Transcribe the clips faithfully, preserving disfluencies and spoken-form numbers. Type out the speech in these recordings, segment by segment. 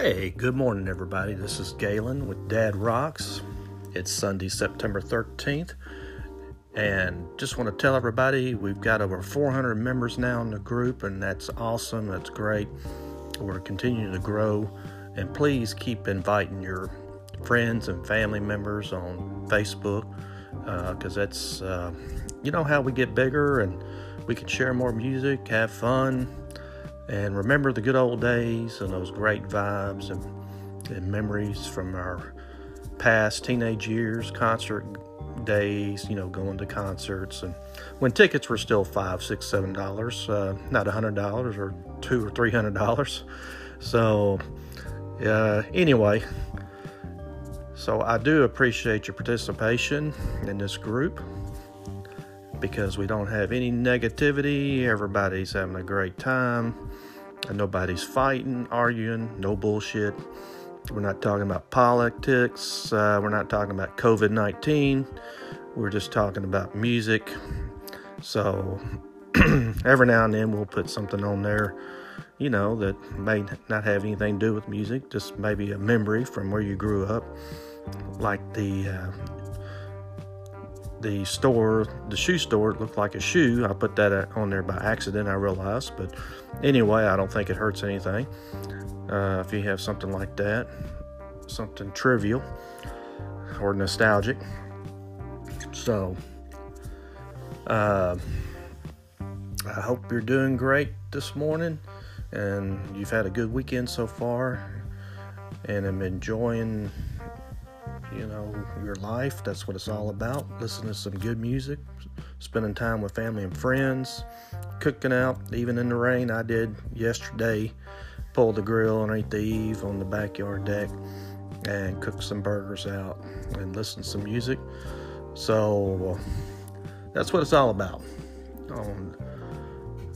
Hey, good morning, everybody. This is Galen with Dad Rocks. It's Sunday, September thirteenth, and just want to tell everybody we've got over four hundred members now in the group, and that's awesome. That's great. We're continuing to grow, and please keep inviting your friends and family members on Facebook, because uh, that's, uh, you know, how we get bigger, and we can share more music, have fun, and remember the good old days and those great vibes and, and memories from our past teenage years, concert days, you know, going to concerts. And when tickets were still five, six, seven dollars, uh, not a hundred dollars or two or three hundred dollars. So uh, anyway, so I do appreciate your participation in this group, because we don't have any negativity. Everybody's having a great time, and nobody's fighting, arguing, no bullshit. We're not talking about politics. Uh, we're not talking about covid nineteen. We're just talking about music. So every now and then we'll put something on there, you know, that may not have anything to do with music, just maybe a memory from where you grew up, like the... Uh, The store, the shoe store, it looked like a shoe. I put that on there by accident, I realized. But anyway, I don't think it hurts anything. Uh, if you have something like that, something trivial or nostalgic. So, uh, I hope you're doing great this morning, and you've had a good weekend so far, and I'm enjoying, you know, your life. That's what it's all about. Listening to some good music, spending time with family and friends, cooking out, even in the rain. I did yesterday, pulled the grill underneath the eave on the backyard deck and cooked some burgers out and listened to some music. So uh, that's what it's all about on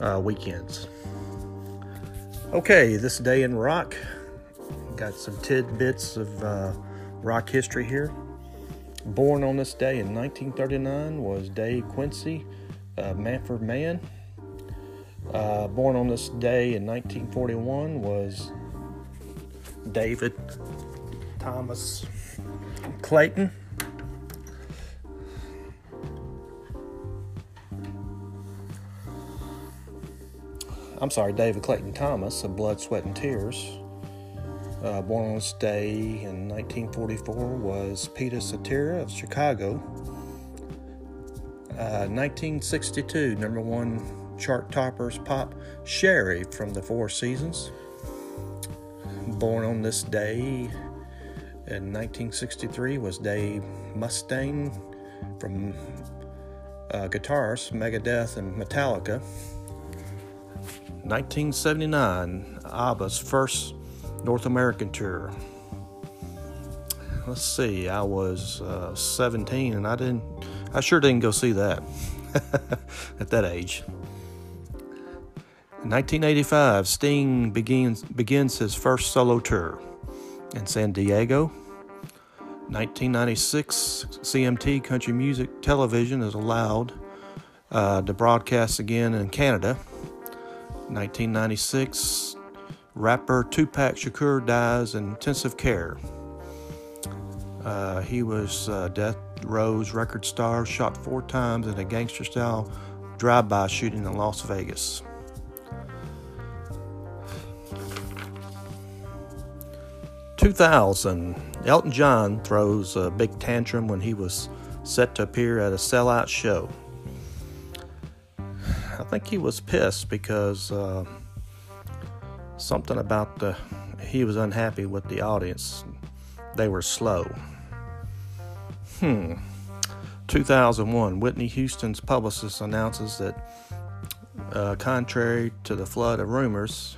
uh, weekends. Okay, this day in rock. Got some tidbits of uh, rock history here. Born on this day in nineteen thirty-nine was Dave Quincy uh, Manfred Mann. Uh, born on this day in nineteen forty-one was David Thomas Clayton. I'm sorry, David Clayton Thomas of Blood, Sweat and Tears. Uh, born on this day in nineteen forty-four was Peter Cetera of Chicago. Uh, nineteen sixty-two, number one chart toppers pop, Sherry from the Four Seasons. Born on this day in nineteen sixty-three was Dave Mustaine from uh, guitars, Megadeth and Metallica. nineteen seventy-nine, ABBA's first North American tour. Let's see, I was uh, seventeen, and I didn't, I sure didn't go see that at that age. In nineteen eighty-five, Sting begins begins his first solo tour in San Diego. nineteen ninety-six, C M T Country Music Television is allowed uh, to broadcast again in Canada. nineteen ninety-six. Rapper Tupac Shakur dies in intensive care. Uh, he was uh, Death Row's record star, shot four times in a gangster-style drive-by shooting in Las Vegas. two thousand, Elton John throws a big tantrum when he was set to appear at a sellout show. I think he was pissed because... Uh, Something about the, he was unhappy with the audience. They were slow. Hmm. two thousand one, Whitney Houston's publicist announces that, uh, contrary to the flood of rumors,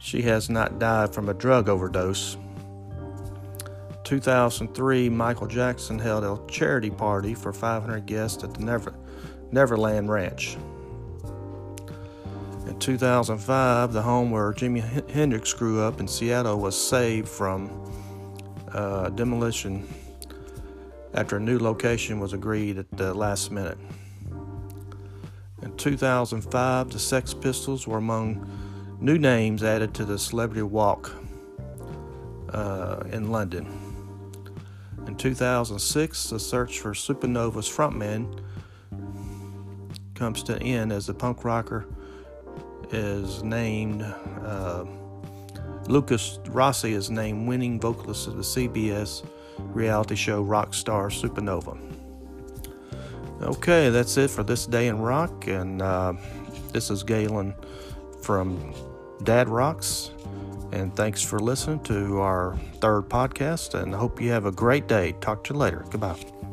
she has not died from a drug overdose. two thousand three, Michael Jackson held a charity party for five hundred guests at the Never, Neverland Ranch. In two thousand five, the home where Jimi Hendrix grew up in Seattle was saved from uh, demolition after a new location was agreed at the last minute. In two thousand five, the Sex Pistols were among new names added to the Celebrity Walk uh, in London. In two thousand six, the search for Supernova's frontman comes to an end as the punk rocker is named, uh, Lucas Rossi is named winning vocalist of the C B S reality show rock star Supernova. Okay, that's it for This Day in Rock, and uh, this is Galen from Dad Rocks, and thanks for listening to our third podcast, and hope you have a great day. Talk to you later. Goodbye.